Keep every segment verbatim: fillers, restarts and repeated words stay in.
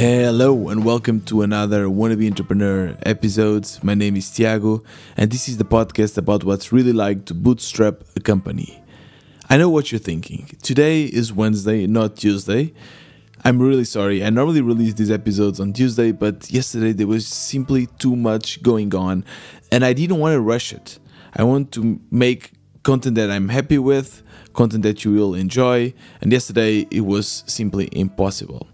Hello and welcome to another Wannabe Entrepreneur episode. My name is Tiago and this is the podcast about what's really like to bootstrap a company. I know what you're thinking. Today is Wednesday, not Tuesday. I'm really sorry. I normally release these episodes on Tuesday, but yesterday there was simply too much going on and I didn't want to rush it. I want to make content that I'm happy with, content that you will enjoy, and yesterday it was simply impossible.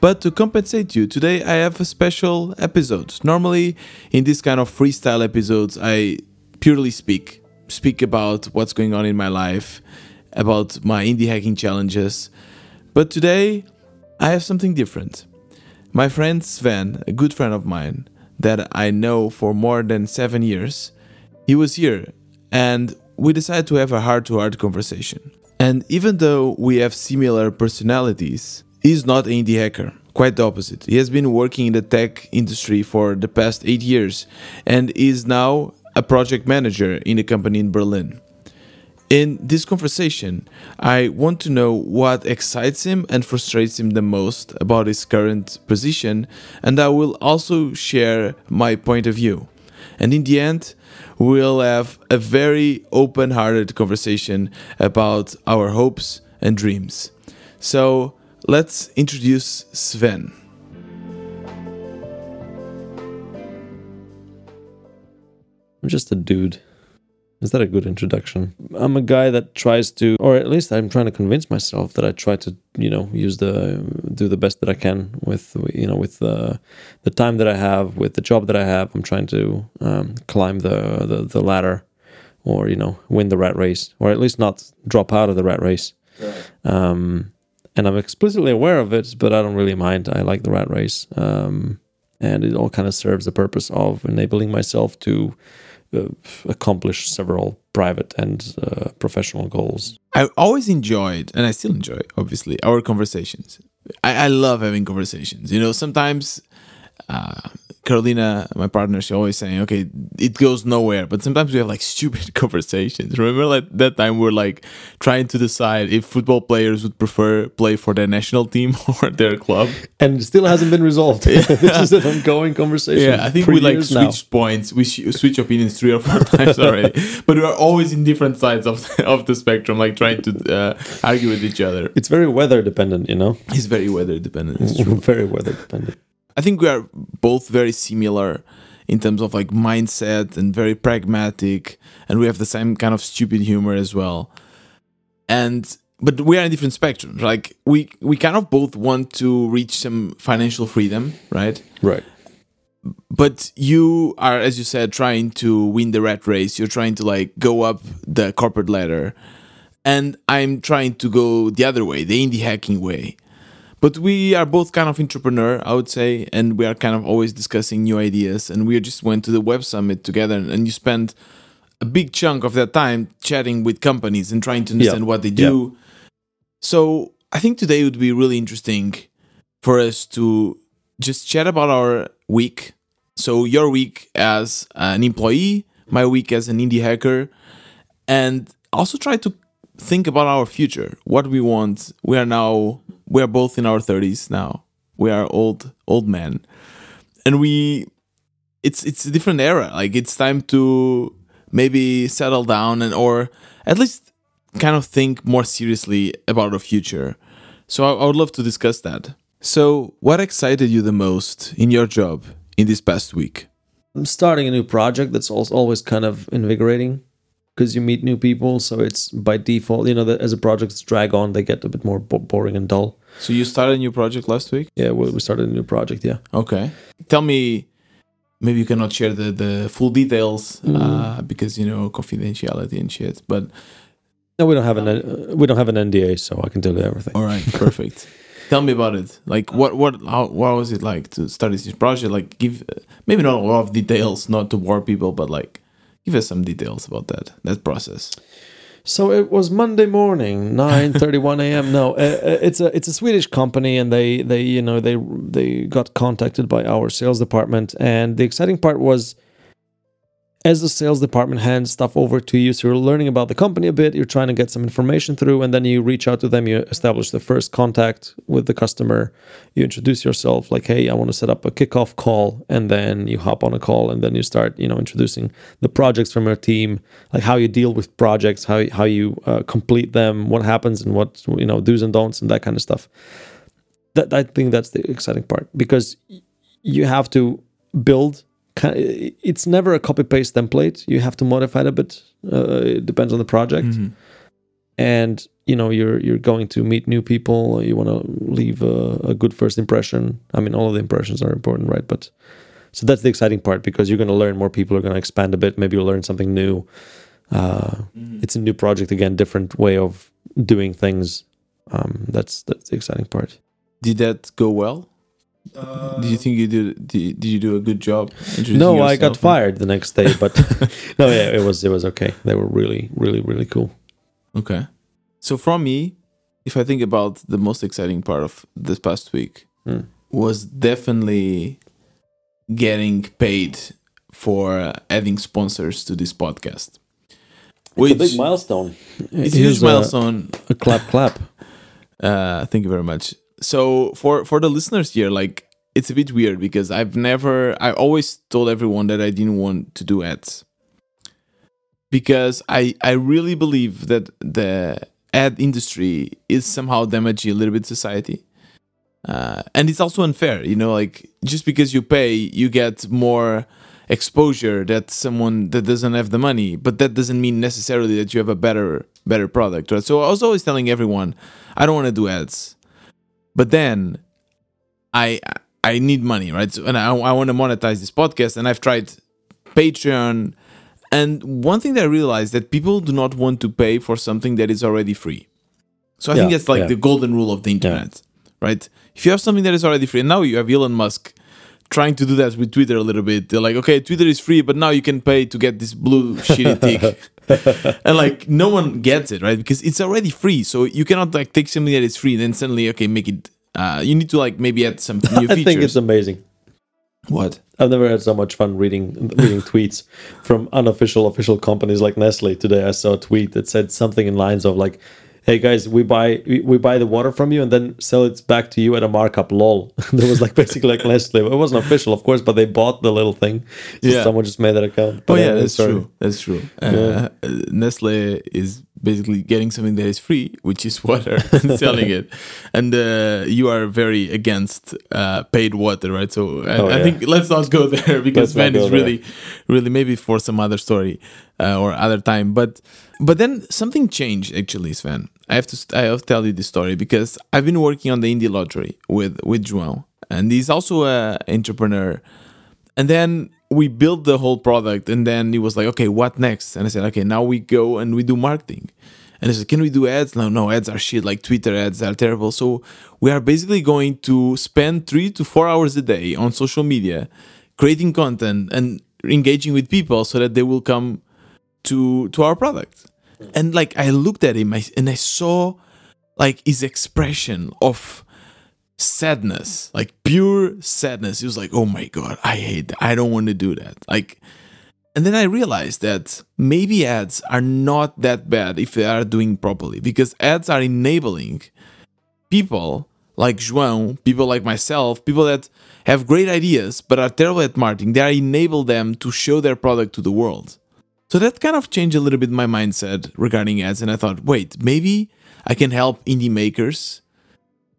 But to compensate you, today I have a special episode. Normally, in this kind of freestyle episodes, I purely speak. Speak about what's going on in my life, about my indie hacking challenges. But today, I have something different. My friend Sven, a good friend of mine, that I know for more than seven years, he was here and we decided to have a heart-to-heart conversation. And even though we have similar personalities, he's not an indie hacker, quite the opposite. He has been working in the tech industry for the past eight years and is now a project manager in a company in Berlin. In this conversation, I want to know what excites him and frustrates him the most about his current position, and I will also share my point of view. And in the end, we'll have a very open-hearted conversation about our hopes and dreams. So let's introduce Sven. I'm just a dude. Is that a good introduction? I'm a guy that tries to, or at least I'm trying to convince myself that I try to, you know, use the, do the best that I can with, you know, with the, the time that I have, with the job that I have. I'm trying to um, climb the, the, the ladder, or, you know, win the rat race, or at least not drop out of the rat race. Yeah. Um, And I'm explicitly aware of it, but I don't really mind. I like the rat race. Um, and it all kind of serves the purpose of enabling myself to uh, accomplish several private and uh, professional goals. I always enjoyed, and I still enjoy, obviously, our conversations. I, I love having conversations. You know, sometimes uh, Carolina, my partner, she always saying, okay, it goes nowhere. But sometimes we have like stupid conversations. Remember like that time we were like trying to decide if football players would prefer play for their national team or their club. And it still hasn't been resolved. Yeah. This is an ongoing conversation. Yeah, I think we like switch points. We switch opinions three or four times already. But we are always in different sides of the, of the spectrum, like trying to uh, argue with each other. It's very weather dependent, you know? It's very weather dependent. It's true. Very weather dependent. I think we are both very similar in terms of like mindset and very pragmatic, and we have the same kind of stupid humor as well. And but we are in different spectrums. Like we we kind of both want to reach some financial freedom, right? Right. But you are, as you said, trying to win the rat race. You're trying to like go up the corporate ladder, and I'm trying to go the other way, the indie hacking way. But we are both kind of entrepreneur, I would say, and we are kind of always discussing new ideas. And we just went to the Web Summit together, and you spend a big chunk of that time chatting with companies and trying to understand yeah. what they do. Yeah. So I think today would be really interesting for us to just chat about our week. So your week as an employee, my week as an indie hacker, and also try to think about our future, what we want. We are now... We are both in our thirties now. We are old, old men, and we. It's it's a different era. Like it's time to maybe settle down and or at least kind of think more seriously about our future. So I, I would love to discuss that. So what excited you the most in your job in this past week? I'm starting a new project. That's always kind of invigorating, because you meet new people, so it's by default, you know, the, as a projects drag on, they get a bit more bo- boring and dull. So you started a new project last week? Yeah, we, we started a new project, yeah. Okay. Tell me, maybe you cannot share the, the full details, mm. uh, because, you know, confidentiality and shit, but... No, we don't have an uh, we don't have an N D A, so I can tell you everything. All right, perfect. Tell me about it. Like, what what how what was it like to start this project? Like, give, maybe not a lot of details, not to bore people, but like... Give us some details about that, that process. So it was Monday morning, nine thirty-one a.m. No, it's a it's a Swedish company, and they they you know they they got contacted by our sales department, and the exciting part was as the sales department hands stuff over to you, so you're learning about the company a bit, you're trying to get some information through, and then you reach out to them, you establish the first contact with the customer, you introduce yourself, like, hey, I want to set up a kickoff call, and then you hop on a call, and then you start, you know, introducing the projects from your team, like how you deal with projects, how, how you uh, complete them, what happens, and what, you know, do's and don'ts, and that kind of stuff. That, I think that's the exciting part, because you have to build. It's never a copy-paste template. You have to modify it a bit. Uh, it depends on the project. Mm-hmm. And, you know, you're you're going to meet new people. You want to leave a, a good first impression. I mean, all of the impressions are important, right? But so that's the exciting part, because you're going to learn more. People are going to expand a bit. Maybe you'll learn something new. Uh, mm-hmm. It's a new project, again, different way of doing things. Um, that's, that's the exciting part. Did that go well? Uh, do you think you did? Did, did you do a good job? No, I got fired the next day. But no, yeah, it was it was okay. They were really, really, really cool. Okay, so from me, if I think about the most exciting part of this past week, mm. was definitely getting paid for adding sponsors to this podcast. Which it's a big milestone. It's a huge milestone. A, a clap, clap. Uh, thank you very much. So for, for the listeners here, like, it's a bit weird because I've never, I always told everyone that I didn't want to do ads, because I, I really believe that the ad industry is somehow damaging a little bit society. Uh, and it's also unfair, you know, like, just because you pay, you get more exposure that someone that doesn't have the money, but that doesn't mean necessarily that you have a better, better product, right? So I was always telling everyone, I don't want to do ads. But then I I need money, right? So, and I, I want to monetize this podcast. And I've tried Patreon. And one thing that I realized, that people do not want to pay for something that is already free. So I yeah, think that's like yeah. the golden rule of the internet, yeah. right? If you have something that is already free, and now you have Elon Musk trying to do that with Twitter a little bit. They're like, okay, Twitter is free, but now you can pay to get this blue shitty tick. And like, no one gets it, right? Because it's already free. So you cannot like take something that is free and then suddenly, okay, make it, uh, you need to like maybe add some new features. I think it's amazing. What? I've never had so much fun reading reading tweets from unofficial official companies like Nestle. Today I saw a tweet that said something in lines of like, hey guys, we buy we buy the water from you and then sell it back to you at a markup. Lol. There was like basically like Nestle. It wasn't official, of course, but they bought the little thing. So yeah. Someone just made that account. But oh yeah, yeah that's sorry. true. That's true. Uh, yeah. Nestle is basically getting something that is free, which is water, and selling it. And uh, you are very against uh, paid water, right? So I, oh, yeah. I think let's not go there, because man is really, really maybe for some other story uh, or other time. But but then something changed actually, Sven. I have to I have to tell you this story, because I've been working on the Indie Lottery with with João, and he's also an entrepreneur. And then we built the whole product, and then he was like, "Okay, what next?" And I said, "Okay, now we go and we do marketing." And he said, "Can we do ads?" No, no, ads are shit. Like Twitter ads are terrible. So we are basically going to spend three to four hours a day on social media, creating content and engaging with people so that they will come to to our product. And like, I looked at him I, and I saw like his expression of sadness, like pure sadness. He was like, oh my God, I hate that. I don't want to do that. Like, and then I realized that maybe ads are not that bad if they are doing properly, because ads are enabling people like João, people like myself, people that have great ideas but are terrible at marketing. They enable them to show their product to the world. So that kind of changed a little bit my mindset regarding ads. And I thought, wait, maybe I can help indie makers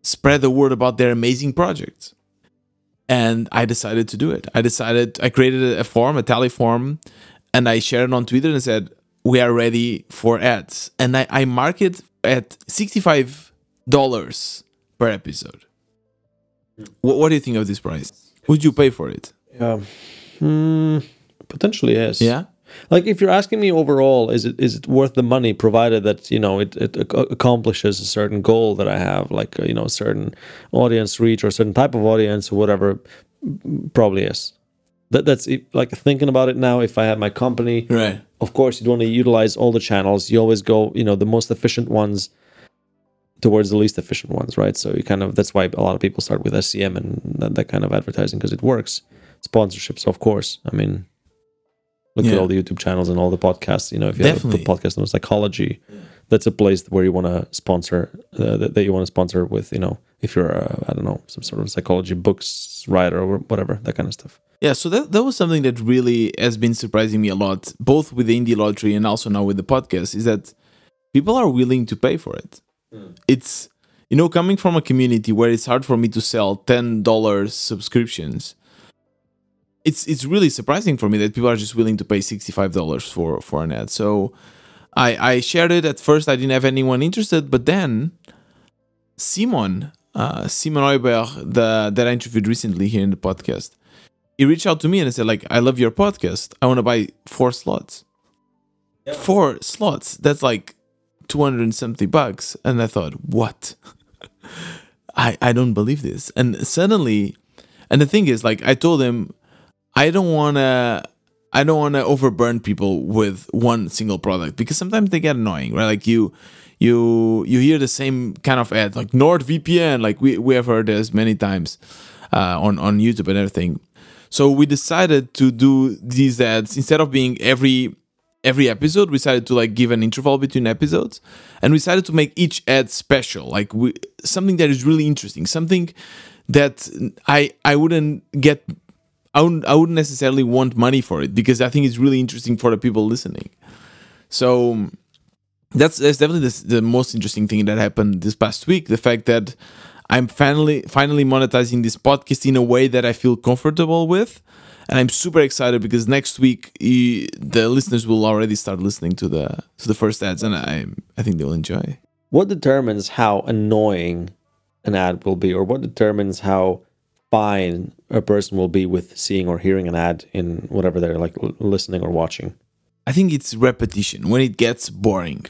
spread the word about their amazing projects. And I decided to do it. I decided, I created a form, a tally form, and I shared it on Twitter and said, we are ready for ads. And I, I marked it at sixty-five dollars per episode. What, what do you think of this price? Would you pay for it? Yeah. Mm, potentially, yes. Yeah? Like, if you're asking me overall, is it is it worth the money, provided that, you know, it, it accomplishes a certain goal that I have, like, you know, a certain audience reach or a certain type of audience or whatever? Probably yes. That, that's, like, thinking about it now, if I had my company, right? Of course, you'd want to utilize all the channels. You always go, you know, the most efficient ones towards the least efficient ones, right? So you kind of, that's why a lot of people start with S E M and that, that kind of advertising, because it works. Sponsorships, of course. I mean... Look yeah. at all the YouTube channels and all the podcasts. You know, if you Definitely. have a podcast on psychology, yeah. that's a place where you want to sponsor, uh, that, that you want to sponsor with, you know, if you're, uh, I don't know, some sort of psychology books writer or whatever, that kind of stuff. Yeah, so that, that was something that really has been surprising me a lot, both with the Indie Lottery and also now with the podcast, is that people are willing to pay for it. Mm. It's, you know, coming from a community where it's hard for me to sell ten dollar subscriptions, it's it's really surprising for me that people are just willing to pay sixty-five dollars for, for an ad. So I, I shared it. At first, I didn't have anyone interested, but then Simon, uh, Simon Euberg, the that I interviewed recently here in the podcast, he reached out to me and I said, like, I love your podcast. I want to buy four slots. Yeah. Four slots. That's like two hundred and something bucks. And I thought, what? I, I don't believe this. And suddenly, and the thing is, like, I told him, I don't want to, I don't want to overburn people with one single product, because sometimes they get annoying, right? Like you, you, you hear the same kind of ad, like NordVPN, like we, we have heard this many times uh, on, on YouTube and everything. So we decided to do these ads instead of being every every episode. We decided to like give an interval between episodes, and we decided to make each ad special, like we, something that is really interesting, something that I I wouldn't get, I wouldn't, I wouldn't necessarily want money for it, because I think it's really interesting for the people listening. So that's that's definitely the, the most interesting thing that happened this past week. The fact that I'm finally finally monetizing this podcast in a way that I feel comfortable with, and I'm super excited because next week you, the listeners will already start listening to the to the first ads, and I I think they'll enjoy. What determines how annoying an ad will be, or what determines how fine a person will be with seeing or hearing an ad in whatever they're like listening or watching? I think it's repetition. When it gets boring.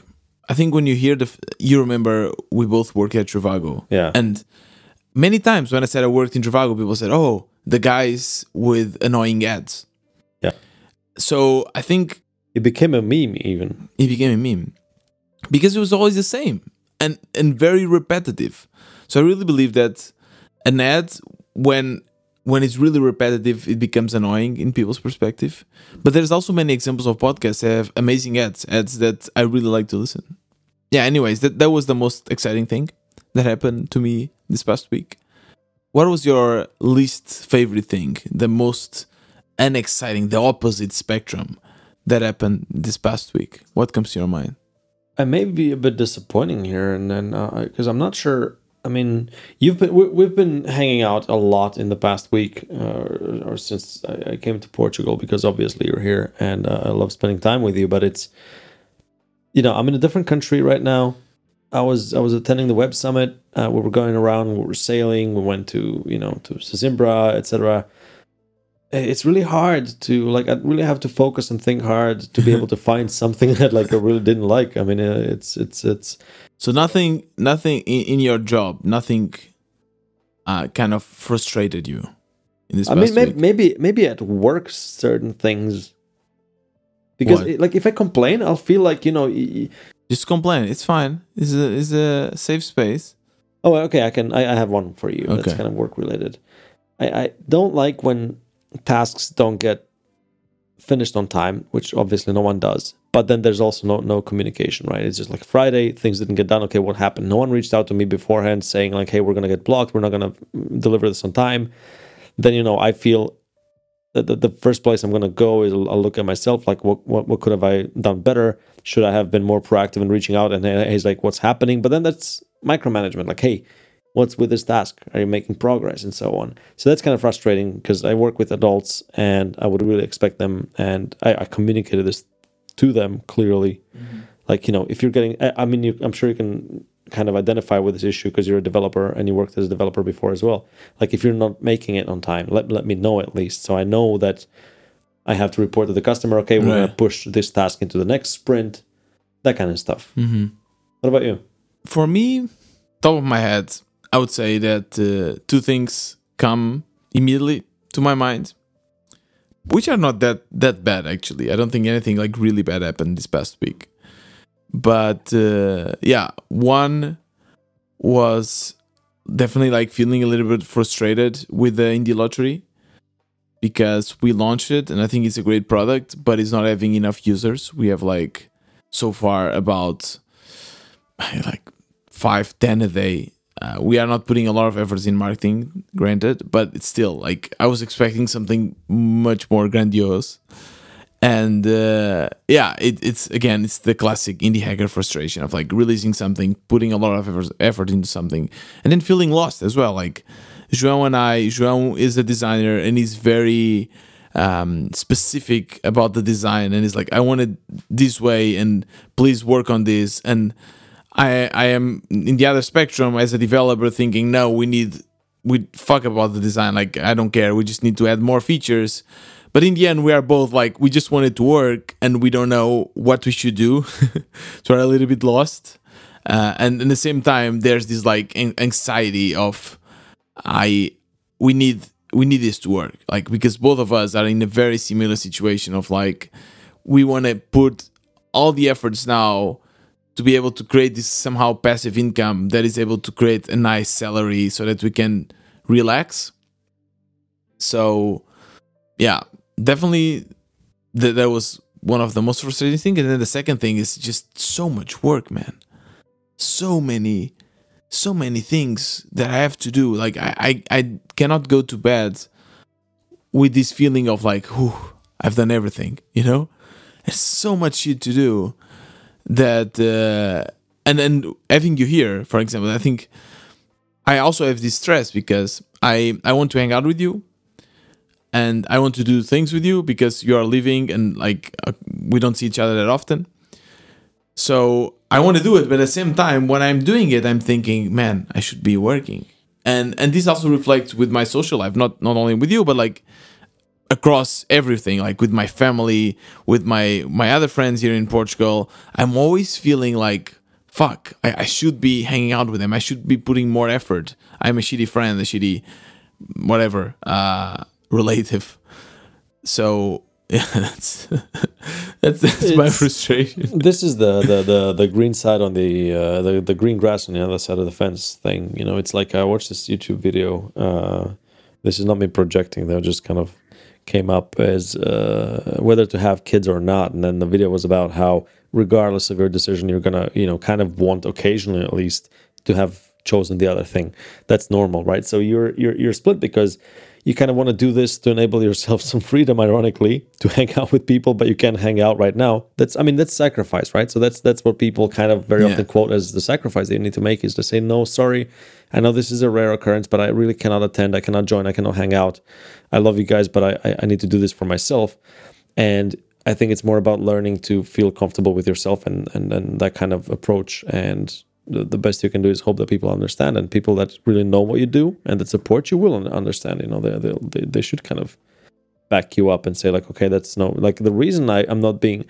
I think when you hear the, you remember we both work at Trivago. Yeah. And many times when I said I worked in Trivago, people said, oh, the guys with annoying ads. Yeah. So I think it became a meme even. It became a meme because it was always the same and, and very repetitive. So I really believe that an ad, when, when it's really repetitive, it becomes annoying in people's perspective. But there's also many examples of podcasts that have amazing ads, ads that I really like to listen. Yeah, anyways, that, that was the most exciting thing that happened to me this past week. What was your least favorite thing, the most unexciting, the opposite spectrum that happened this past week? What comes to your mind? I may be a bit disappointing here, and then because uh, I'm not sure... I mean, you've been, we've been hanging out a lot in the past week uh, or since I came to Portugal, because obviously you're here and uh, I love spending time with you, but it's, you know, I'm in a different country right now. I was, I was attending the Web Summit. Uh, we were going around, we were sailing, we went to, you know, to Sesimbra, et cetera. It's really hard to like, I really have to focus and think hard to be able to find something that like I really didn't like. I mean, uh, it's, it's, it's, So nothing, nothing in your job, nothing uh, kind of frustrated you in this. I mean, maybe, maybe, maybe at work, certain things. Because, it, like, if I complain, I'll feel like, you know, just complain. It's fine. It's a, it's a safe space. Oh, okay. I can. I, I have one for you. Okay. That's kind of work related. I, I don't like when tasks don't get finished on time, which obviously no one does. But then there's also no no communication, right? It's just like Friday, things didn't get done. Okay, what happened? No one reached out to me beforehand saying like, hey, we're going to get blocked. We're not going to deliver this on time. Then, you know, I feel that the, the first place I'm going to go is I'll look at myself. Like, what, what what could have I done better? Should I have been more proactive in reaching out? And he's like, what's happening? But then that's micromanagement. Like, hey, what's with this task? Are you making progress? And so on. So that's kind of frustrating because I work with adults and I would really expect them. And I, I communicated this to them clearly. Mm-hmm. Like, you know, if you're getting, I, I mean, you, I'm sure you can kind of identify with this issue because you're a developer and you worked as a developer before as well. Like, if you're not making it on time, let, let me know at least. So I know that I have to report to the customer, okay, we're right. going to push this task into the next sprint, that kind of stuff. Mm-hmm. What about you? For me, top of my head, I would say that uh, two things come immediately to my mind, which are not that that bad, actually. I don't think anything like really bad happened this past week. But uh, yeah, one was definitely like feeling a little bit frustrated with the Indie Lottery. because we launched it and I think it's a great product, but it's not having enough users. We have like so far about like five, ten a day. Uh, we are not putting a lot of efforts in marketing, granted, but it's still like I was expecting something much more grandiose. And uh, yeah, it, it's again, it's the classic indie hacker frustration of like releasing something, putting a lot of effort into something, and then feeling lost as well. Like João and I, João is a designer and he's very um, specific about the design. And he's like, I want it this way and please work on this. And I, I am in the other spectrum as a developer thinking, no, we need, we fuck about the design. Like, I don't care. We just need to add more features. But in the end, we are both like, we just want it to work and we don't know what we should do. So we're a little bit lost. Uh, and at the same time, there's this like anxiety of, I, we need, we need this to work. Like, because both of us are in a very similar situation of like, we want to put all the efforts now to be able to create this somehow passive income that is able to create a nice salary so that we can relax. So yeah, definitely th- that was one of the most frustrating things. And then the second thing is just so much work, man. So many, so many things that I have to do. Like I, I, I cannot go to bed with this feeling of like, whew, I've done everything, you know? There's so much shit to do. That uh, and then having you here, for example, I think I also have this stress because I, I want to hang out with you and I want to do things with you because you are living and like uh, we don't see each other that often. So I want to do it, but at the same time, when I'm doing it, I'm thinking, man, I should be working. And and this also reflects with my social life, not not only with you, but like across everything, like with my family, with my my other friends here in Portugal. I'm always feeling like, fuck, I, I should be hanging out with them. I should be putting more effort. I'm a shitty friend, a shitty whatever uh, relative. So yeah, that's that's, that's it's, my frustration. This is the, the, the, the green side on the, uh, the the green grass on the other side of the fence thing. You know, it's like I watched this YouTube video. Uh, this is not me projecting. They're just kind of came up as uh, whether to have kids or not, and then the video was about how, regardless of your decision, you're gonna, you know, kind of want occasionally at least to have chosen the other thing. That's normal, right? So you're you're you're split because you kind of want to do this to enable yourself some freedom, ironically, to hang out with people, but you can't hang out right now. That's, I mean, that's sacrifice, right? So that's that's what people kind of very yeah. often quote as the sacrifice they need to make, is to say, no, sorry, I know this is a rare occurrence, but I really cannot attend, I cannot join, I cannot hang out. I love you guys, but I, I, I need to do this for myself. And I think it's more about learning to feel comfortable with yourself and, and, and that kind of approach. And the best you can do is hope that people understand, and people that really know what you do and that support you will understand. You know, they they they should kind of back you up and say like, okay, that's no, like the reason I, I'm not being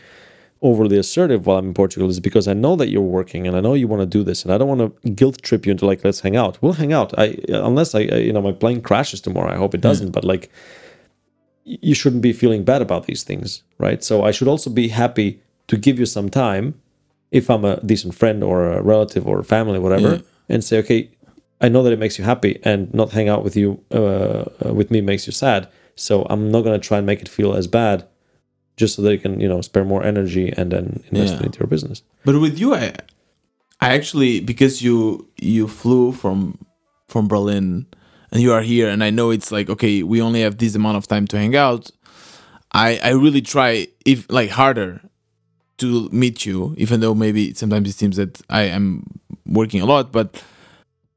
overly assertive while I'm in Portugal is because I know that you're working and I know you want to do this, and I don't want to guilt trip you into like, let's hang out. We'll hang out. I unless I, I you know, my plane crashes tomorrow. I hope it doesn't, mm. but like you shouldn't be feeling bad about these things, right? So I should also be happy to give you some time, if I'm a decent friend or a relative or family, whatever, yeah. and say, okay, I know that it makes you happy, and not hang out with you, uh, with me makes you sad. So I'm not going to try and make it feel as bad, just so that you can, you know, spare more energy and then invest yeah. it into your business. But with you, I, I actually, because you you flew from from Berlin and you are here, and I know it's like, okay, we only have this amount of time to hang out. I I really try if like harder. to meet you, even though maybe sometimes it seems that I am working a lot, but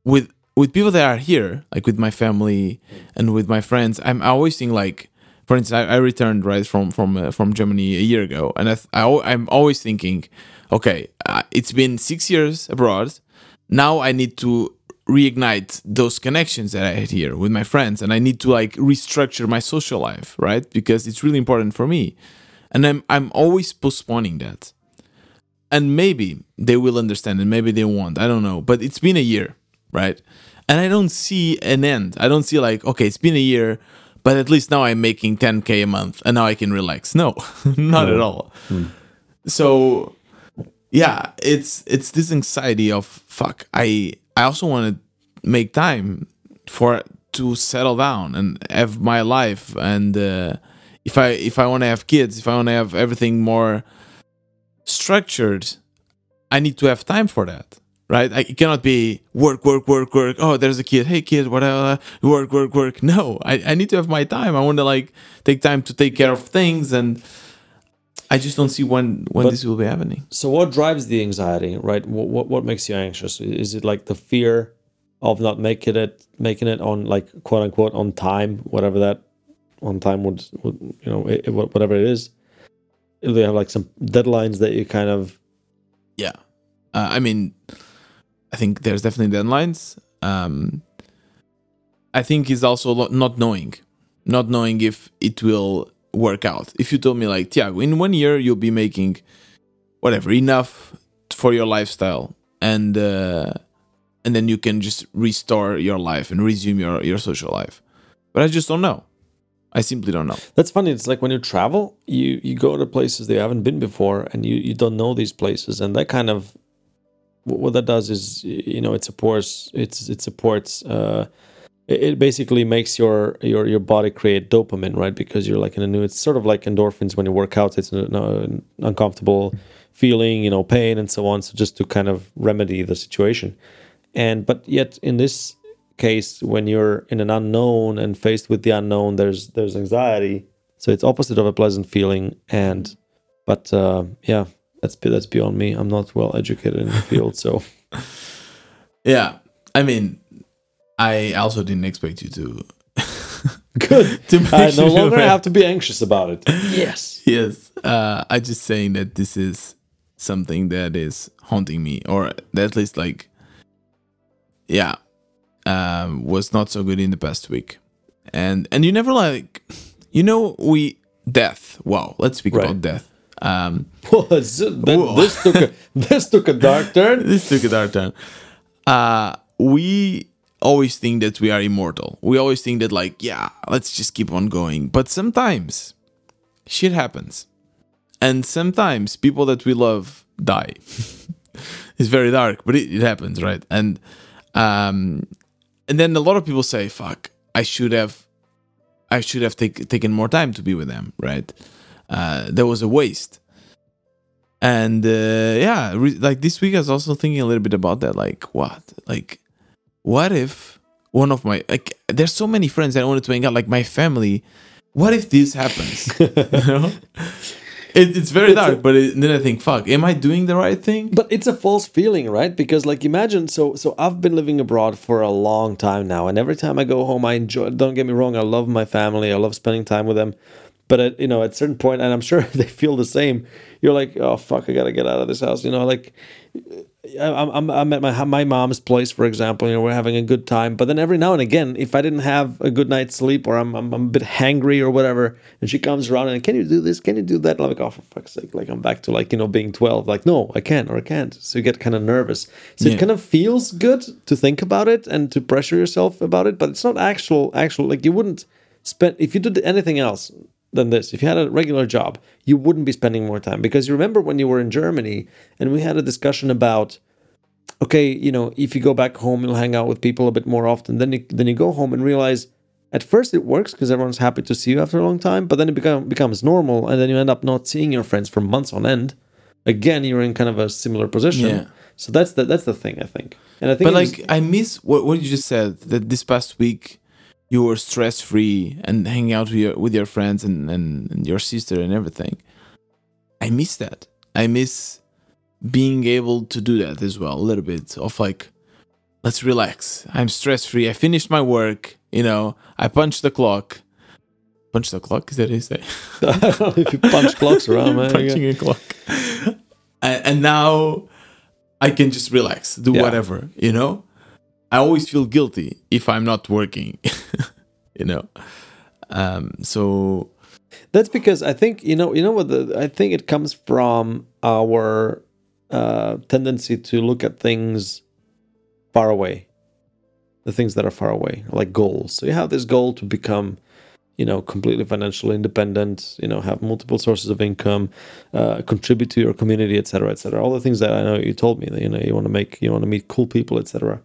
with with people that are here, like with my family and with my friends, I'm always thinking like, for instance, I, I returned right from from uh, from Germany a year ago, and I, I I'm always thinking, okay, uh, it's been six years abroad, now I need to reignite those connections that I had here with my friends, and I need to like restructure my social life, right? Because it's really important for me. And I'm I'm always postponing that. And maybe they will understand and maybe they won't. I don't know. But it's been a year, right? And I don't see an end. I don't see like, okay, it's been a year, but at least now I'm making ten K a month and now I can relax. No, not no. at all. Mm. So yeah, it's it's this anxiety of fuck. I I also want to make time for to settle down and have my life, and uh, if I if I want to have kids, if I want to have everything more structured, I need to have time for that, right? I, it cannot be work, work, work, work. Oh, there's a kid. Hey, kid, whatever. Work, work, work. No, I, I need to have my time. I want to like take time to take care of things, and I just don't see when when but, this will be happening. So, what drives the anxiety, right? What what, what makes you anxious? Is it like the fear of not making it, making it on like quote unquote on time, whatever that on time would, would you know, it, whatever it is. They have like some deadlines that you kind of, yeah. Uh, I mean, I think there's definitely deadlines. Um, I think it's also not knowing, not knowing if it will work out. If you told me like, yeah, in one year you'll be making whatever enough for your lifestyle, and uh, and then you can just restore your life and resume your, your social life. But I just don't know. I simply don't know. That's funny. It's like when you travel, you, you go to places that you haven't been before, and you, you don't know these places. And that kind of, what that does is, you know, it supports, it's, it supports, uh, it basically makes your, your, your body create dopamine, right? Because you're like in a new, it's sort of like endorphins when you work out. It's an uncomfortable feeling, you know, pain and so on. So just to kind of remedy the situation. And but yet in this case, when you're in an unknown and faced with the unknown, there's there's anxiety. So it's opposite of a pleasant feeling. And but uh, yeah, that's that's beyond me. I'm not well educated in the field, so yeah. I mean, I also didn't expect you to. Good. to I no longer aware. Have to be anxious about it. Yes. Yes. Uh, I'm just saying that this is something that is haunting me, or at least like. Yeah, um, was not so good in the past week, and and you never like, you know, we death. Wow, let's speak right. about death. Um, well, this, that, this took a, this took a dark turn. This took a dark turn. Uh, we always think that we are immortal. We always think that like, yeah, let's just keep on going. But sometimes shit happens, and sometimes people that we love die. It's very dark, but it, it happens, right? And Um, and then a lot of people say, fuck, I should have, I should have take, taken more time to be with them. Right. Uh, there was a waste. And, uh, yeah, like this week I was also thinking a little bit about that. Like what, like, what if one of my, like, there's so many friends that I wanted to hang out, like my family, what if this happens? You know? It, it's very dark, it's a, but it, then I think, fuck, am I doing the right thing? But it's a false feeling, right? Because like, imagine, so so I've been living abroad for a long time now, and every time I go home, I enjoy. Don't get me wrong, I love my family, I love spending time with them, but at, you know, at a certain point, and I'm sure they feel the same. You're like, oh fuck, I gotta get out of this house, you know, like. I'm, I'm, I'm at my my mom's place, for example. You know, we're having a good time, but then every now and again, if I didn't have a good night's sleep, or I'm I'm, I'm a bit hangry or whatever, and she comes around and can you do this? Can you do that? And I'm like, oh for fuck's sake! Like I'm back to like you know being twelve. Like no, I can or I can't. So you get kind of nervous. So yeah. It kind of feels good to think about it and to pressure yourself about it, but it's not actual actual. Like you wouldn't spend if you did anything else than this. If you had a regular job, you wouldn't be spending more time, because you remember when you were in Germany and we had a discussion about, okay, you know, if you go back home, you'll hang out with people a bit more often. Then you, then you go home and realize at first it works because everyone's happy to see you after a long time, but then it become, becomes normal. And then you end up not seeing your friends for months on end. Again, you're in kind of a similar position. Yeah. So that's the, that's the thing, I think. And I think, but like, just, I miss what, what you just said, that this past week, you were stress-free and hanging out with your, with your friends and, and, and your sister and everything. I miss that. I miss being able to do that as well, a little bit of like, let's relax. I'm stress-free. I finished my work. You know, I punched the clock. Punch the clock? Is that what you say? I don't know if you punch clocks around, man. Punching a clock. And, and now I can just relax, do yeah. whatever, you know? I always feel guilty if I'm not working, you know. Um, so that's because I think you know, you know what? The, I think it comes from our uh, tendency to look at things far away, the things that are far away, like goals. So you have this goal to become, you know, completely financially independent, you know, have multiple sources of income, uh, contribute to your community, et cetera, et cetera. All the things that I know you told me that you know you want to make, you want to meet cool people, et cetera.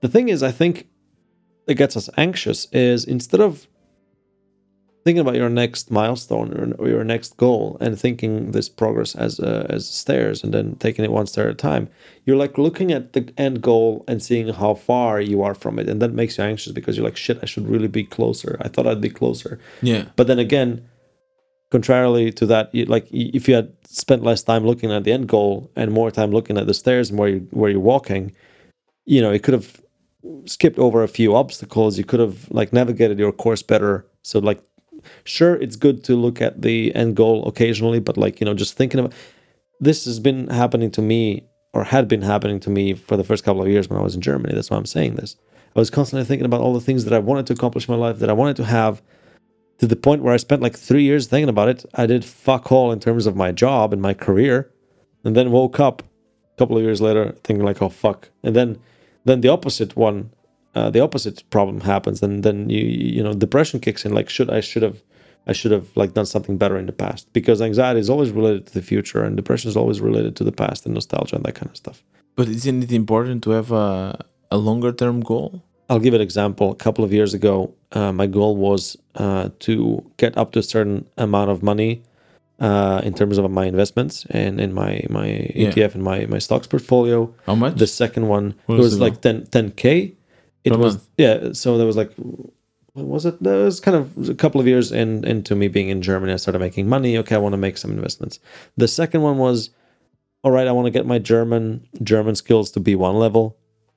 The thing is, I think that gets us anxious is, instead of thinking about your next milestone or your next goal and thinking this progress as uh, as stairs and then taking it one stair at a time, you're like looking at the end goal and seeing how far you are from it. And that makes you anxious because you're like, shit, I should really be closer. I thought I'd be closer. Yeah. But then again, contrarily to that, you, like if you had spent less time looking at the end goal and more time looking at the stairs and where, you, where you're walking, you know, it could have skipped over a few obstacles. You could have like navigated your course better. So like, sure, it's good to look at the end goal occasionally, but like, you know, just thinking about this has been happening to me, or had been happening to me for the first couple of years when I was in Germany. That's why I'm saying this. I was constantly thinking about all the things that I wanted to accomplish in my life, that I wanted to have, to the point where I spent like three years thinking about it. I did fuck all in terms of my job and my career, and then woke up a couple of years later thinking like, oh fuck. And then then the opposite one, Uh, the opposite problem happens, and then you you know depression kicks in. Like, should I should have I should have like done something better in the past, because anxiety is always related to the future, and depression is always related to the past and nostalgia and that kind of stuff. But isn't it important to have a a longer term goal? I'll give an example. A couple of years ago, uh, my goal was uh, to get up to a certain amount of money uh, in terms of my investments and in my my yeah. E T F and my my stocks portfolio. How much? The second one what was, was like ten ten k. It Come was, on. yeah, so there was like, what was it? There was kind of a couple of years in, into me being in Germany, I started making money. Okay, I want to make some investments. The second one was, all right, I want to get my German German skills to B one level,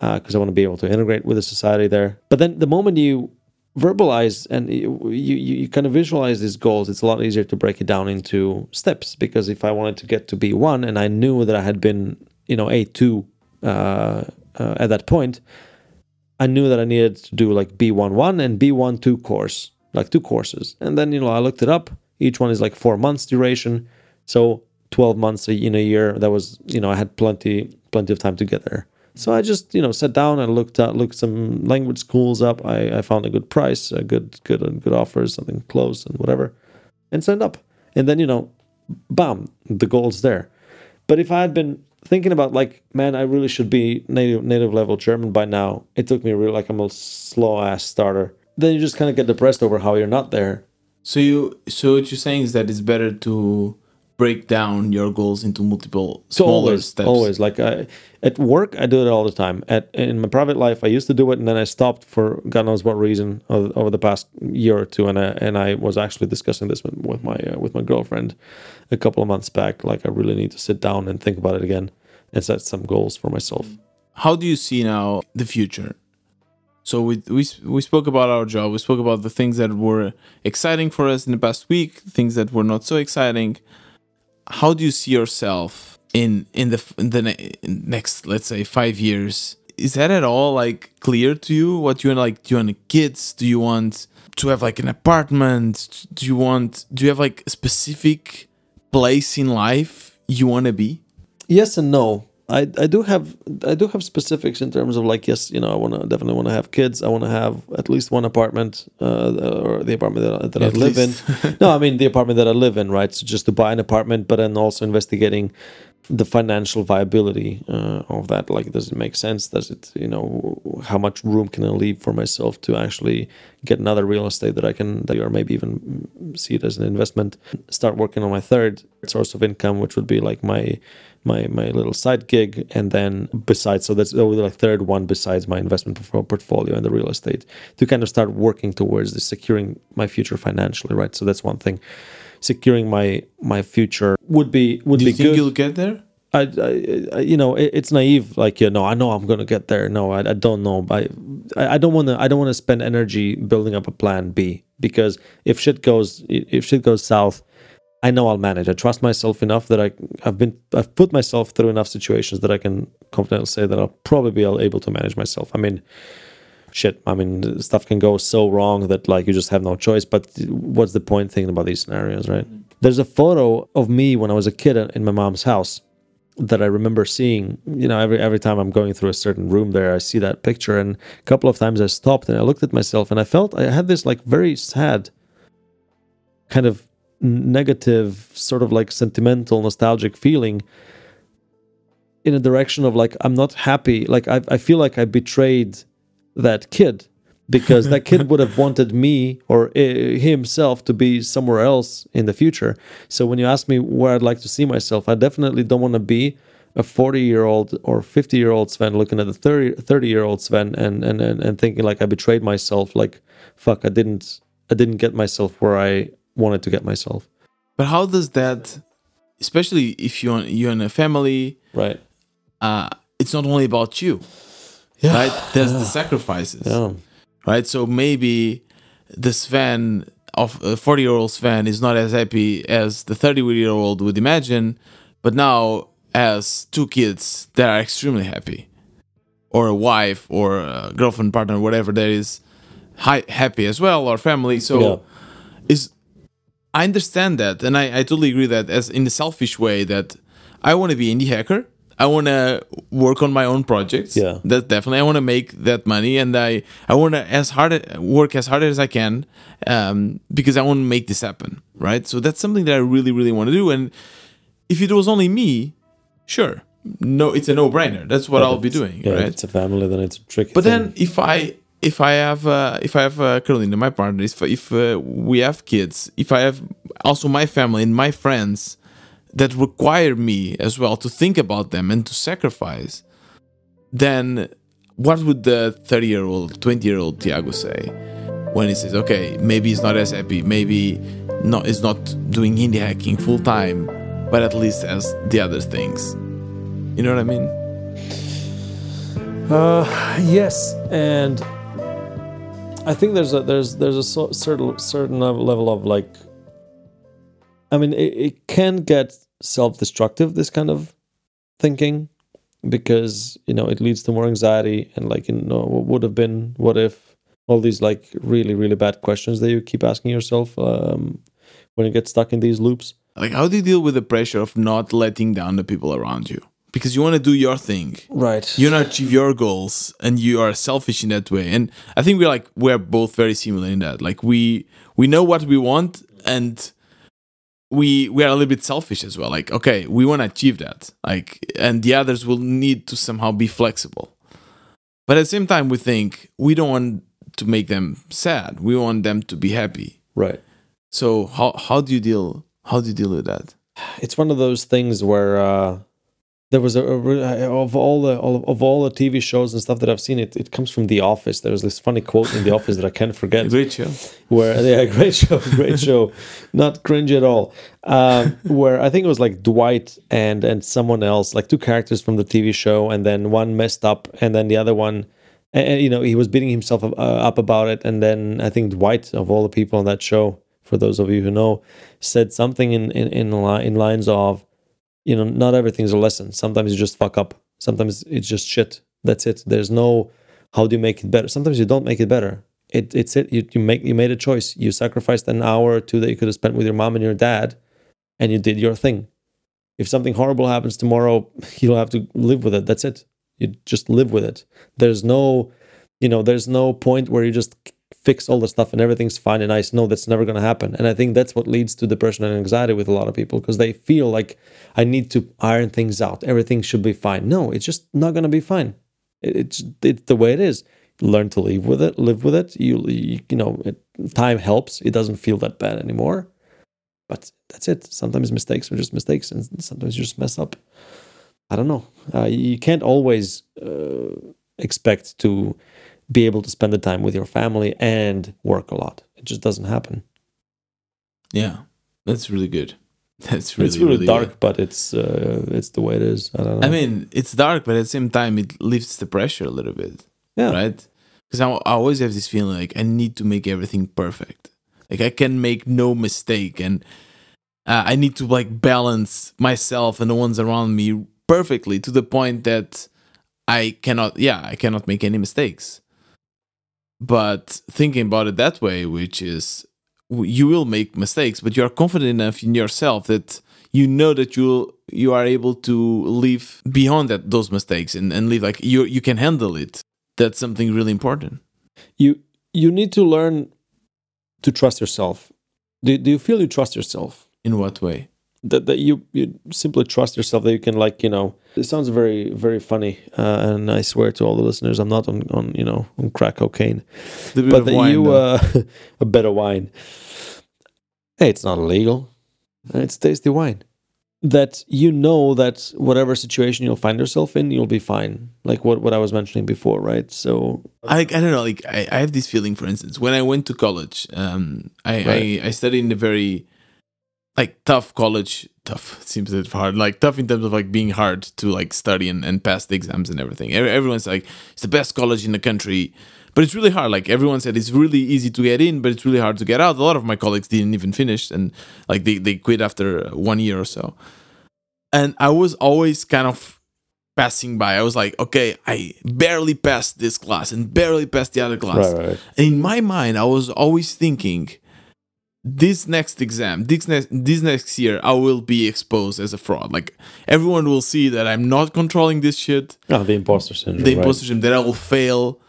because uh, I want to be able to integrate with the society there. But then the moment you verbalize and you, you, you kind of visualize these goals, it's a lot easier to break it down into steps, because if I wanted to get to B one and I knew that I had been, you know, A two uh, uh, at that point, I knew that I needed to do like B one one and B one two course, like two courses. And then, you know, I looked it up. Each one is like four months duration. So twelve months in a year, that was, you know, I had plenty, plenty of time to get there. So I just, you know, sat down and looked at, looked some language schools up. I, I found a good price, a good, good, good offer, something close and whatever, and signed up. And then, you know, bam, the goal's there. But if I had been thinking about like, man, I really should be native native level German by now. It took me really like I'm a slow ass starter. Then you just kind of get depressed over how you're not there. So you, so what you're saying is that it's better to break down your goals into multiple smaller so always, steps. Always, like I, at work, I do it all the time. At in my private life, I used to do it, and then I stopped for God knows what reason over, over the past year or two. And I and I was actually discussing this with, with my uh, with my girlfriend a couple of months back. Like, I really need to sit down and think about it again and set some goals for myself. How do you see now the future? So we, we we spoke about our job. We spoke about the things that were exciting for us in the past week, things that were not so exciting. How do you see yourself in in the in the ne next, let's say, five years? Is that at all like clear to you? What you want, like, do you want kids? Do you want to have like an apartment? Do you want? Do you have like a specific place in life you want to be? Yes and no. I I do have I do have specifics in terms of like, yes, you know, I want to definitely want to have kids. I want to have at least one apartment, uh, or the apartment that, that I live in. No, I mean the apartment that I live in, right? So just to buy an apartment, but then also investigating the financial viability uh, of that. Like, does it make sense? Does it, you know, how much room can I leave for myself to actually get another real estate that I can, that, or maybe even see it as an investment? Start working on my third source of income, which would be like my my my little side gig, and then besides, so that's the third one besides my investment portfolio and the real estate, to kind of start working towards the securing my future financially, right? So that's one thing. Securing my my future would be would be good. Do you think you'll get there? I, I, I you know, it, it's naive. Like, you know, I know I'm gonna get there. No, I, I don't know. I I don't want to. I don't want to spend energy building up a plan B, because if shit goes if shit goes south, I know I'll manage. I trust myself enough that I I've been I've put myself through enough situations that I can confidently say that I'll probably be able to manage myself. I mean, shit, I mean, stuff can go so wrong that like you just have no choice, but what's the point thinking about these scenarios, right? Mm-hmm. There's a photo of me when I was a kid in my mom's house that I remember seeing, you know, every every time I'm going through a certain room there, I see that picture, and a couple of times I stopped and I looked at myself and I felt I had this like very sad, kind of negative, sort of like sentimental, nostalgic feeling in a direction of like, I'm not happy, like I, I feel like I betrayed that kid, because that kid would have wanted me or himself to be somewhere else in the future. So when you ask me where I'd like to see myself, I definitely don't want to be a forty-year-old or fifty-year-old Sven looking at a thirty-year-old Sven and, and and and thinking like I betrayed myself, like fuck, I didn't I didn't get myself where I wanted to get myself. But how does that, especially if you're you're in a family, right? Uh, it's not only about you, yeah. right? There's yeah. the sacrifices, yeah. right? So maybe the Sven of a forty-year-old Sven is not as happy as the thirty-year-old would imagine, but now has two kids that are extremely happy, or a wife or a girlfriend, partner, whatever that is, hi- happy as well, or family. So, yeah. is I understand that, and I, I totally agree that as in the selfish way that I want to be indie hacker. I want to work on my own projects. Yeah. That definitely. I want to make that money, and I, I want to as hard work as hard as I can um, because I want to make this happen, right? So that's something that I really, really want to do. And if it was only me, sure, no, it's a no-brainer. That's what but I'll be doing, yeah, right? If it's a family, then it's a tricky But thing. Then if I if I have uh, if I have uh, Carolina, my partner, if if uh, we have kids, if I have also my family and my friends. That require me as well to think about them and to sacrifice, then what would the thirty-year-old, twenty-year-old Tiago say when he says, okay, maybe he's not as happy, maybe not, he's not doing indie hacking full-time, but at least as the other things. You know what I mean? Uh, yes, and I think there's a, there's, there's a so, certain, certain level of like, I mean, it, it can get self-destructive, this kind of thinking, because, you know, it leads to more anxiety and like, you know, what would have been, what if, all these like really, really bad questions that you keep asking yourself um, when you get stuck in these loops. Like, how do you deal with the pressure of not letting down the people around you? Because you want to do your thing. Right. You want to achieve your goals and you are selfish in that way. And I think we're like, we're both very similar in that. Like we, we know what we want and... We we are a little bit selfish as well. Like, okay, we want to achieve that. Like, and the others will need to somehow be flexible. But at the same time, we think we don't want to make them sad. We want them to be happy. Right. So how how do you deal? How do you deal with that? It's one of those things where uh, there was a, a of all the all, of all the T V shows and stuff that I've seen. It it comes from The Office. There was this funny quote in The Office that I can't forget. Great show. Where yeah, great show, great show. Not cringe at all. Uh, where I think it was like Dwight and and someone else, like two characters from the T V show, and then one messed up, and then the other one, and, and you know, he was beating himself up, uh, up about it, and then I think Dwight, of all the people on that show, for those of you who know, said something in in in, li- in lines of, you know, not everything's a lesson. Sometimes you just fuck up. Sometimes it's just shit. That's it. There's no how do you make it better. Sometimes you don't make it better. It it's it. You you make you made a choice. You sacrificed an hour or two that you could have spent with your mom and your dad, and you did your thing. If something horrible happens tomorrow, you'll have to live with it. That's it. You just live with it. There's no, you know, there's no point where you just fix all the stuff and everything's fine and nice. No, that's never going to happen. And I think that's what leads to depression and anxiety with a lot of people, because they feel like I need to iron things out. Everything should be fine. No, it's just not going to be fine. It's it's the way it is. Learn to live with it. Live with it. You you, you know, it, time helps. It doesn't feel that bad anymore. But that's it. Sometimes mistakes are just mistakes, and sometimes you just mess up. I don't know. Uh, you can't always uh, expect to be able to spend the time with your family and work a lot. It just doesn't happen. Yeah, that's really good. That's really, it's really, really dark, good. But it's uh, it's the way it is. I don't know. I mean, it's dark, but at the same time, it lifts the pressure a little bit. Yeah, right. Because I, I always have this feeling like I need to make everything perfect. Like I can make no mistake, and uh, I need to like balance myself and the ones around me perfectly to the point that I cannot. Yeah, I cannot make any mistakes. But thinking about it that way, which is you will make mistakes, but you are confident enough in yourself that you know that you you are able to live beyond that those mistakes and, and live like you you can handle it. That's something really important. You you need to learn to trust yourself. Do, do you feel you trust yourself? In what way? that, that you, you simply trust yourself that you can, like, you know, it sounds very, very funny. Uh, and I swear to all the listeners, I'm not on, on you know, on crack cocaine. The bit but of that wine, you, uh, a bit of wine. Hey, it's not illegal. It's tasty wine. That you know that whatever situation you'll find yourself in, you'll be fine. Like what, what I was mentioning before, right? So I I don't know. Like I, I have this feeling, for instance, when I went to college, um, I, right. I I studied in a very like tough college. Tough it seems a bit hard. Like tough in terms of like being hard to like study and, and pass the exams and everything. Everyone's like it's the best college in the country, but it's really hard. Like everyone said, it's really easy to get in, but it's really hard to get out. A lot of my colleagues didn't even finish, and like they, they quit after one year or so. And I was always kind of passing by. I was like, okay, I barely passed this class and barely passed the other class. Right, right. And in my mind, I was always thinking, this next exam, this next, this next year, I will be exposed as a fraud. Like everyone will see that I'm not controlling this shit. Oh, the imposter syndrome. The imposter right. syndrome, that I will fail.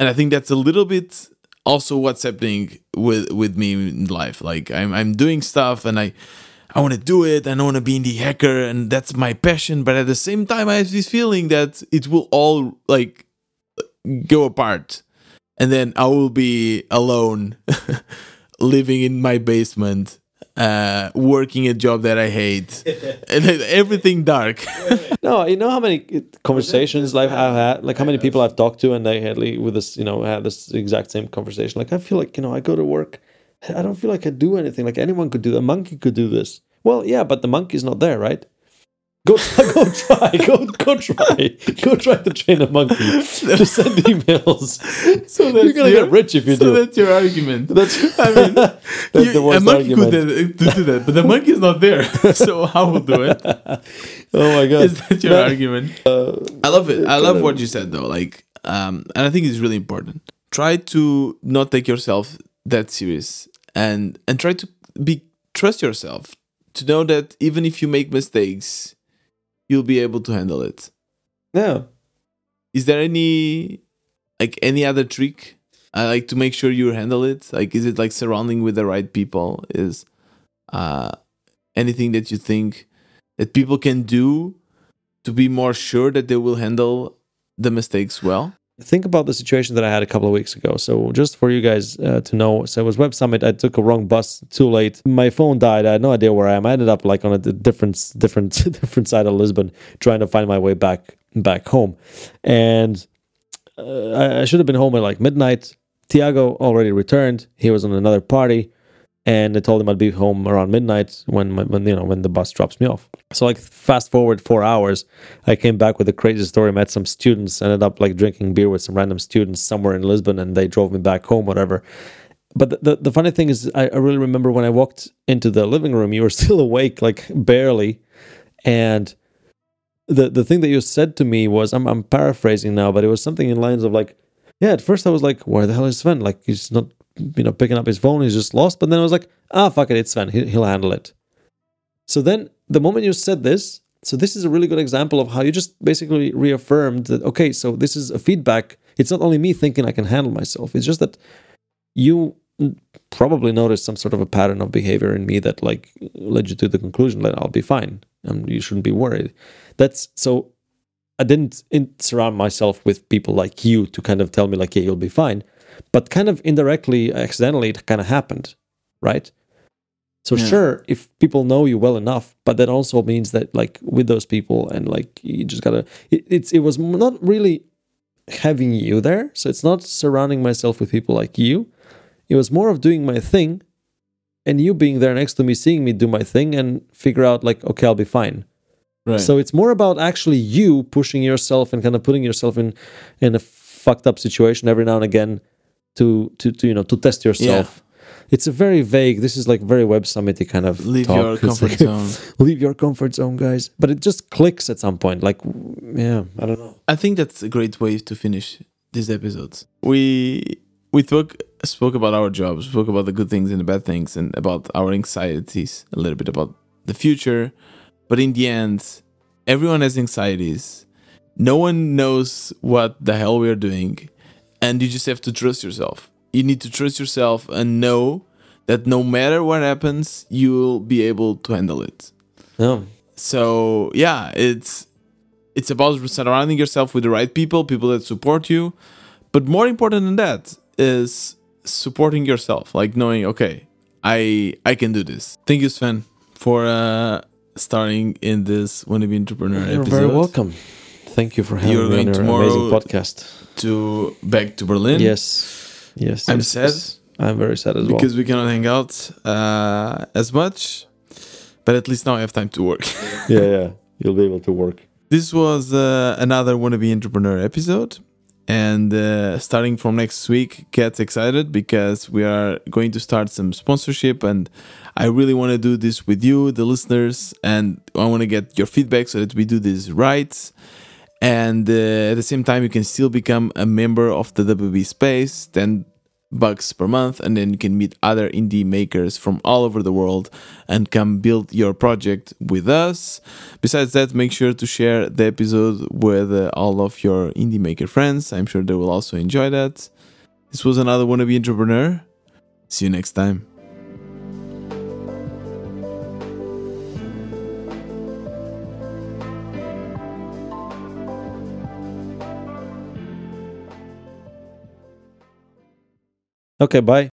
And I think that's a little bit also what's happening with, with me in life. Like I'm I'm doing stuff and I I want to do it and I want to be indie hacker and that's my passion. But at the same time, I have this feeling that it will all like go apart, and then I will be alone, living in my basement, uh, working a job that I hate, and everything dark. No, you know how many conversations like I've had, like how many people I've talked to, and they had like, with this, you know, had this exact same conversation. Like I feel like, you know, I go to work, I don't feel like I do anything. Like anyone could do that. A monkey could do this. Well, yeah, but the monkey's not there, right? Go, go try, go, go try, go try to train a monkey. Just send emails. So that's you're gonna your, get rich if you so do. So that's your argument. That's, I mean, that's you, the worst a monkey argument. Could do that, but the monkey is not there. So I will do it. Oh my god! Is that your that, argument? Uh, I love it. I love what you said though. Like, um, and I think it's really important. Try to not take yourself that serious, and and try to be trust yourself to know that even if you make mistakes, you'll be able to handle it. Yeah. Is there any, like, any other trick? I like to make sure you handle it. Like, is it like surrounding with the right people? Is uh, anything that you think that people can do to be more sure that they will handle the mistakes well? Think about the situation that I had a couple of weeks ago. So just for you guys uh, to know, so it was Web Summit. I took a wrong bus too late. My phone died. I had no idea where I am. I ended up like on a different, different, different side of Lisbon, trying to find my way back, back home. And uh, I, I should have been home at like midnight. Tiago already returned. He was on another party, and I told him I'd be home around midnight when, my, when you know, when the bus drops me off. So like fast forward four hours, I came back with a crazy story, met some students, ended up like drinking beer with some random students somewhere in Lisbon, and they drove me back home, whatever. But the, the, the funny thing is, I, I really remember when I walked into the living room, you were still awake, like barely. And the, the thing that you said to me was, I'm, I'm paraphrasing now, but it was something in lines of like, yeah, at first I was like, where the hell is Sven? Like he's not, you know, picking up his phone, he's just lost. But then I was like, ah, fuck it, it's Sven, he, he'll handle it. So then the moment you said this, so this is a really good example of how you just basically reaffirmed that, okay, so this is a feedback. It's not only me thinking I can handle myself. It's just that you probably noticed some sort of a pattern of behavior in me that like led you to the conclusion that I'll be fine and you shouldn't be worried. That's so I didn't surround myself with people like you to kind of tell me like, yeah, you'll be fine. But kind of indirectly, accidentally, it kind of happened, right? So yeah. Sure, if people know you well enough, but that also means that like with those people and like you just gotta, it, it's it was not really having you there. So it's not surrounding myself with people like you. It was more of doing my thing and you being there next to me, seeing me do my thing and figure out like, okay, I'll be fine. Right. So it's more about actually you pushing yourself and kind of putting yourself in, in a fucked up situation every now and again. To, to to you know to test yourself. Yeah. It's a very vague. This is like very Web Summit-y kind of leave talk. Your comfort like, zone. Leave your comfort zone, guys. But it just clicks at some point. Like yeah, I don't know. I think that's a great way to finish this episode. We we spoke spoke about our jobs, spoke about the good things and the bad things, and about our anxieties a little bit about the future. But in the end, everyone has anxieties. No one knows what the hell we are doing. And you just have to trust yourself. You need to trust yourself and know that no matter what happens, you'll be able to handle it. Yeah. So yeah, it's it's about surrounding yourself with the right people, people that support you. But more important than that is supporting yourself, like knowing, okay, I I can do this. Thank you, Sven, for uh, starting in this Wannabe Entrepreneur episode. You're very welcome. Thank you for having You're me going on your tomorrow amazing podcast. To back to Berlin. Yes, yes. I'm yes, sad. Yes. I'm very sad as because well. Because we cannot hang out uh, as much. But at least now I have time to work. yeah, yeah. You'll be able to work. This was uh, another Wannabe Entrepreneur episode. And uh, starting from next week, get excited because we are going to start some sponsorship. And I really want to do this with you, the listeners. And I want to get your feedback so that we do this right. And uh, at the same time, you can still become a member of the W B space. Then bucks per month, and then you can meet other indie makers from all over the world and come build your project with us. Besides that, make sure to share the episode with uh, all of your indie maker friends. I'm sure they will also enjoy that. This was another Wannabe Entrepreneur. See you next time. Okay, bye.